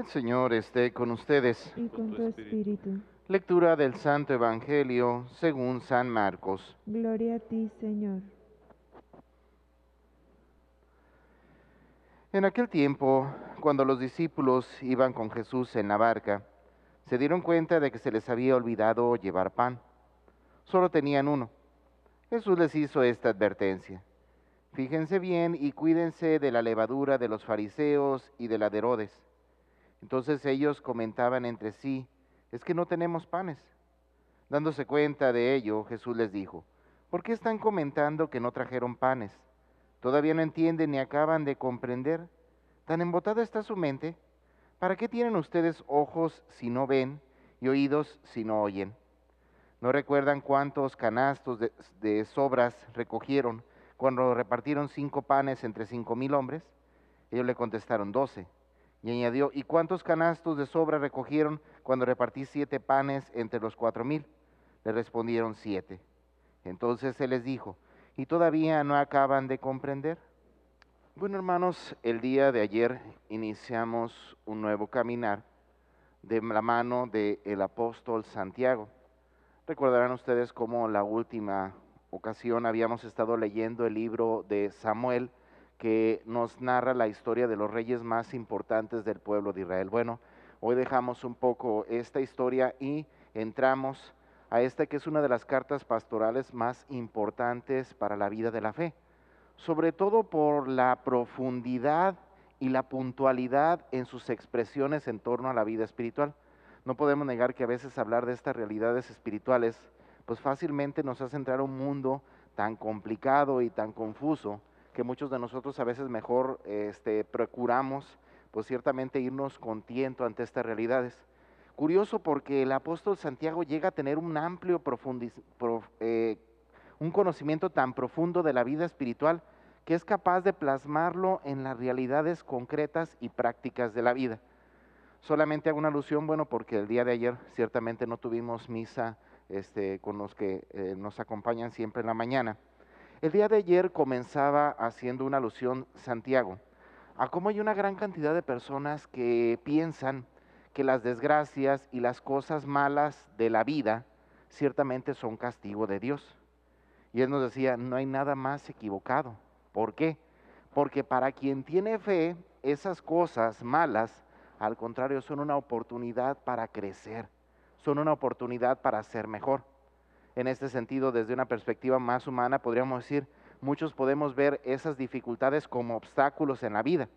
El Señor esté con ustedes. Y con tu espíritu. Lectura del Santo Evangelio según San Marcos. Gloria a ti, Señor. En aquel tiempo, cuando los discípulos iban con Jesús en la barca, se dieron cuenta de que se les había olvidado llevar pan. Solo tenían uno. Jesús les hizo esta advertencia: fíjense bien y cuídense de la levadura de los fariseos y de la de Herodes. Entonces ellos comentaban entre sí: es que no tenemos panes. Dándose cuenta de ello, Jesús les dijo: ¿por qué están comentando que no trajeron panes? ¿Todavía no entienden ni acaban de comprender? ¿Tan embotada está su mente? ¿Para qué tienen ustedes ojos si no ven y oídos si no oyen? ¿No recuerdan cuántos canastos de sobras recogieron cuando repartieron 5 panes entre 5,000 hombres? Ellos le contestaron: 12. Y añadió: ¿y cuántos canastos de sobra recogieron cuando repartí 7 panes entre los 4,000? Le respondieron: 7. Entonces él les dijo: ¿y todavía no acaban de comprender? Bueno, hermanos, el día de ayer iniciamos un nuevo caminar de la mano del apóstol Santiago. Recordarán ustedes cómo la última ocasión habíamos estado leyendo el libro de Samuel, que nos narra la historia de los reyes más importantes del pueblo de Israel. Bueno, hoy dejamos un poco esta historia y entramos a esta que es una de las cartas pastorales más importantes para la vida de la fe, sobre todo por la profundidad y la puntualidad en sus expresiones en torno a la vida espiritual. No podemos negar que a veces hablar de estas realidades espirituales, pues fácilmente nos hace entrar a un mundo tan complicado y tan confuso que muchos de nosotros a veces mejor procuramos, pues ciertamente irnos con tiento ante estas realidades. Curioso porque el apóstol Santiago llega a tener un amplio un conocimiento tan profundo de la vida espiritual que es capaz de plasmarlo en las realidades concretas y prácticas de la vida. Solamente hago una alusión, bueno, porque el día de ayer ciertamente no tuvimos misa con los que nos acompañan siempre en la mañana. El día de ayer comenzaba haciendo una alusión Santiago a cómo hay una gran cantidad de personas que piensan que las desgracias y las cosas malas de la vida ciertamente son castigo de Dios. Y él nos decía: no hay nada más equivocado. ¿Por qué? Porque para quien tiene fe, esas cosas malas, al contrario, son una oportunidad para crecer, son una oportunidad para ser mejor. En este sentido, desde una perspectiva más humana, podríamos decir, muchos podemos ver esas dificultades como obstáculos en la vida,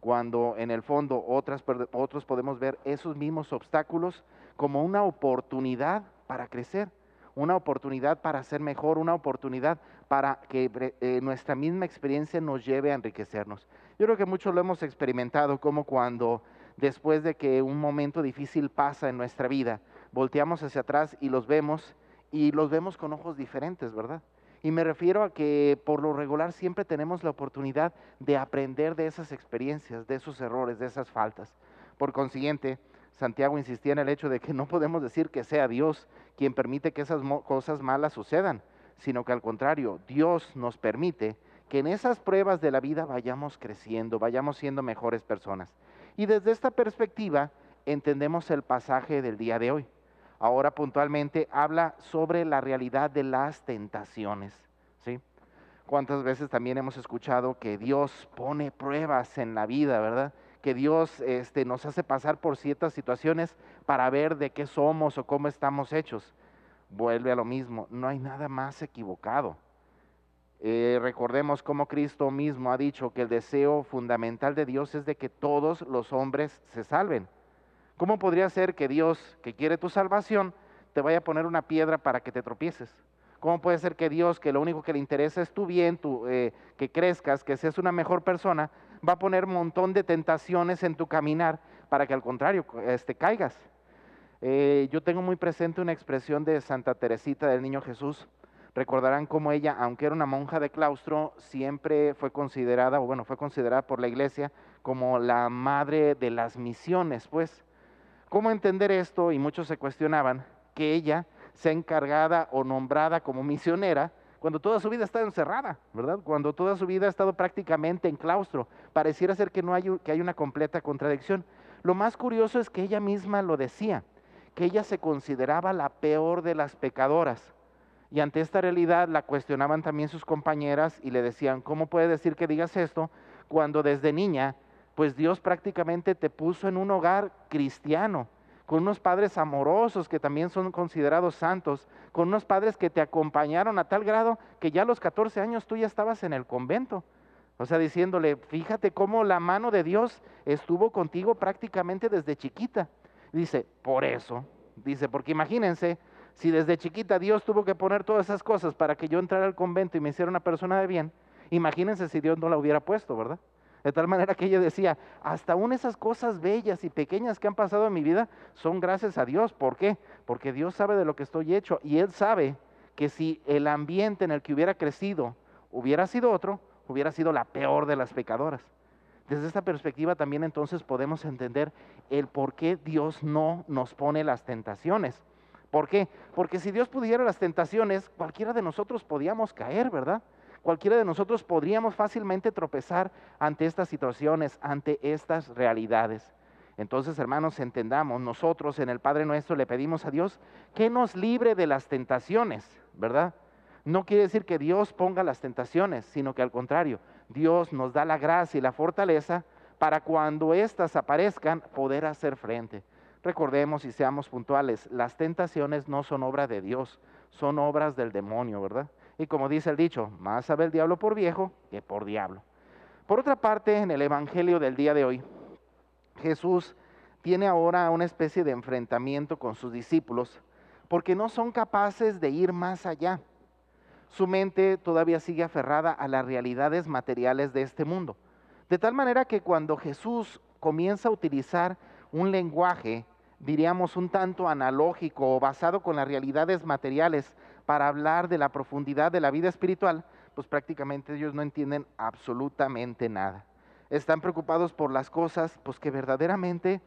cuando en el fondo otros podemos ver esos mismos obstáculos como una oportunidad para crecer, una oportunidad para ser mejor, una oportunidad para que nuestra misma experiencia nos lleve a enriquecernos. Yo creo que muchos lo hemos experimentado, como cuando después de que un momento difícil pasa en nuestra vida, volteamos hacia atrás y los vemos con ojos diferentes, ¿verdad? Y me refiero a que por lo regular siempre tenemos la oportunidad de aprender de esas experiencias, de esos errores, de esas faltas. Por consiguiente, Santiago insistía en el hecho de que no podemos decir que sea Dios quien permite que esas cosas malas sucedan, sino que al contrario, Dios nos permite que en esas pruebas de la vida vayamos creciendo, vayamos siendo mejores personas. Y desde esta perspectiva entendemos el pasaje del día de hoy. Ahora puntualmente habla sobre la realidad de las tentaciones, ¿sí? ¿Cuántas veces también hemos escuchado que Dios pone pruebas en la vida, verdad? Que Dios nos hace pasar por ciertas situaciones para ver de qué somos o cómo estamos hechos. Vuelve a lo mismo, no hay nada más equivocado. Recordemos cómo Cristo mismo ha dicho que el deseo fundamental de Dios es de que todos los hombres se salven. ¿Cómo podría ser que Dios, que quiere tu salvación, te vaya a poner una piedra para que te tropieces? ¿Cómo puede ser que Dios, que lo único que le interesa es tu bien, que crezcas, que seas una mejor persona, va a poner un montón de tentaciones en tu caminar para que al contrario caigas? Yo tengo muy presente una expresión de Santa Teresita del Niño Jesús. Recordarán cómo ella, aunque era una monja de claustro, siempre fue considerada, por la iglesia como la madre de las misiones, pues. ¿Cómo entender esto? Y muchos se cuestionaban que ella sea encargada o nombrada como misionera cuando toda su vida ha estado encerrada, ¿verdad? Cuando toda su vida ha estado prácticamente en claustro. Pareciera ser que hay una completa contradicción. Lo más curioso es que ella misma lo decía, que ella se consideraba la peor de las pecadoras. Y ante esta realidad la cuestionaban también sus compañeras y le decían, ¿cómo puede decir que digas esto cuando desde niña, pues Dios prácticamente te puso en un hogar cristiano, con unos padres amorosos que también son considerados santos, con unos padres que te acompañaron a tal grado que ya a los 14 años tú ya estabas en el convento? O sea, diciéndole, fíjate cómo la mano de Dios estuvo contigo prácticamente desde chiquita. Dice, por eso, dice, porque imagínense, si desde chiquita Dios tuvo que poner todas esas cosas para que yo entrara al convento y me hiciera una persona de bien, imagínense si Dios no la hubiera puesto, ¿verdad? De tal manera que ella decía, hasta aún esas cosas bellas y pequeñas que han pasado en mi vida son gracias a Dios. ¿Por qué? Porque Dios sabe de lo que estoy hecho y Él sabe que si el ambiente en el que hubiera crecido hubiera sido otro, hubiera sido la peor de las pecadoras. Desde esta perspectiva también entonces podemos entender el por qué Dios no nos pone las tentaciones. ¿Por qué? Porque si Dios pudiera las tentaciones, cualquiera de nosotros podíamos caer, ¿verdad? Cualquiera de nosotros podríamos fácilmente tropezar ante estas situaciones, ante estas realidades. Entonces, hermanos, entendamos, nosotros en el Padre Nuestro le pedimos a Dios que nos libre de las tentaciones, ¿verdad? No quiere decir que Dios ponga las tentaciones, sino que al contrario, Dios nos da la gracia y la fortaleza para cuando éstas aparezcan, poder hacer frente. Recordemos y seamos puntuales, las tentaciones no son obra de Dios, son obras del demonio, ¿verdad? Y como dice el dicho, más sabe el diablo por viejo que por diablo. Por otra parte, en el Evangelio del día de hoy, Jesús tiene ahora una especie de enfrentamiento con sus discípulos, porque no son capaces de ir más allá. Su mente todavía sigue aferrada a las realidades materiales de este mundo. De tal manera que cuando Jesús comienza a utilizar un lenguaje, diríamos un tanto analógico o basado con las realidades materiales para hablar de la profundidad de la vida espiritual, pues prácticamente ellos no entienden absolutamente nada. Están preocupados por las cosas pues que verdaderamente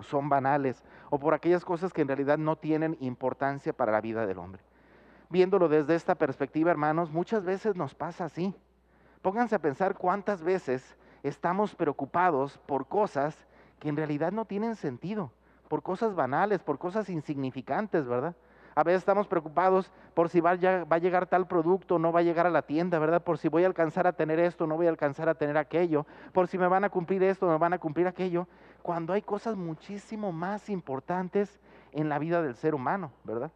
son banales o por aquellas cosas que en realidad no tienen importancia para la vida del hombre. Viéndolo desde esta perspectiva, hermanos, muchas veces nos pasa así. Pónganse a pensar cuántas veces estamos preocupados por cosas que en realidad no tienen sentido, por cosas banales, por cosas insignificantes, ¿verdad? A veces estamos preocupados por si va a llegar tal producto, no va a llegar a la tienda, ¿verdad? Por si voy a alcanzar a tener esto, no voy a alcanzar a tener aquello, por si me van a cumplir esto, me van a cumplir aquello, cuando hay cosas muchísimo más importantes en la vida del ser humano, ¿verdad?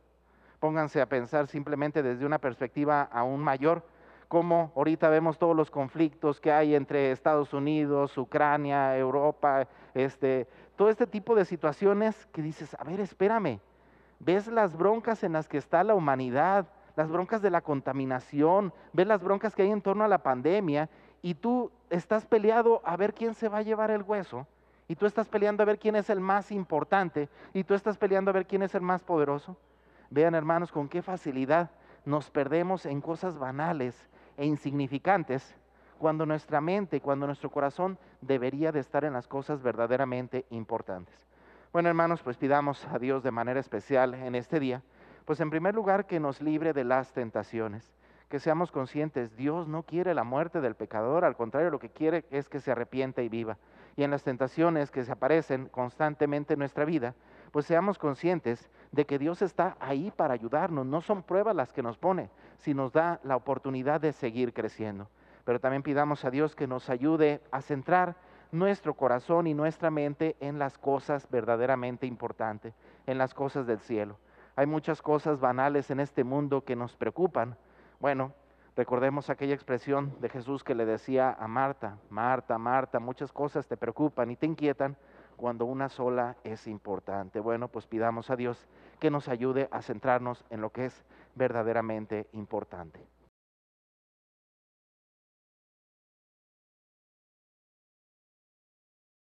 Pónganse a pensar simplemente desde una perspectiva aún mayor, como ahorita vemos todos los conflictos que hay entre Estados Unidos, Ucrania, Europa, todo este tipo de situaciones que dices, a ver, espérame, ves las broncas en las que está la humanidad, las broncas de la contaminación, ves las broncas que hay en torno a la pandemia y tú estás peleado a ver quién se va a llevar el hueso y tú estás peleando a ver quién es el más importante y tú estás peleando a ver quién es el más poderoso. Vean, hermanos, con qué facilidad nos perdemos en cosas banales e insignificantes cuando nuestra mente, cuando nuestro corazón debería de estar en las cosas verdaderamente importantes. Bueno, hermanos, pues pidamos a Dios de manera especial en este día, pues en primer lugar que nos libre de las tentaciones, que seamos conscientes, Dios no quiere la muerte del pecador, al contrario, lo que quiere es que se arrepienta y viva. Y en las tentaciones que se aparecen constantemente en nuestra vida, pues seamos conscientes de que Dios está ahí para ayudarnos. No son pruebas las que nos pone, sino nos da la oportunidad de seguir creciendo. Pero también pidamos a Dios que nos ayude a centrar nuestro corazón y nuestra mente en las cosas verdaderamente importantes, en las cosas del cielo. Hay muchas cosas banales en este mundo que nos preocupan. Bueno, recordemos aquella expresión de Jesús que le decía a Marta, Marta, Marta, muchas cosas te preocupan y te inquietan, cuando una sola es importante. Bueno, pues pidamos a Dios que nos ayude a centrarnos en lo que es verdaderamente importante.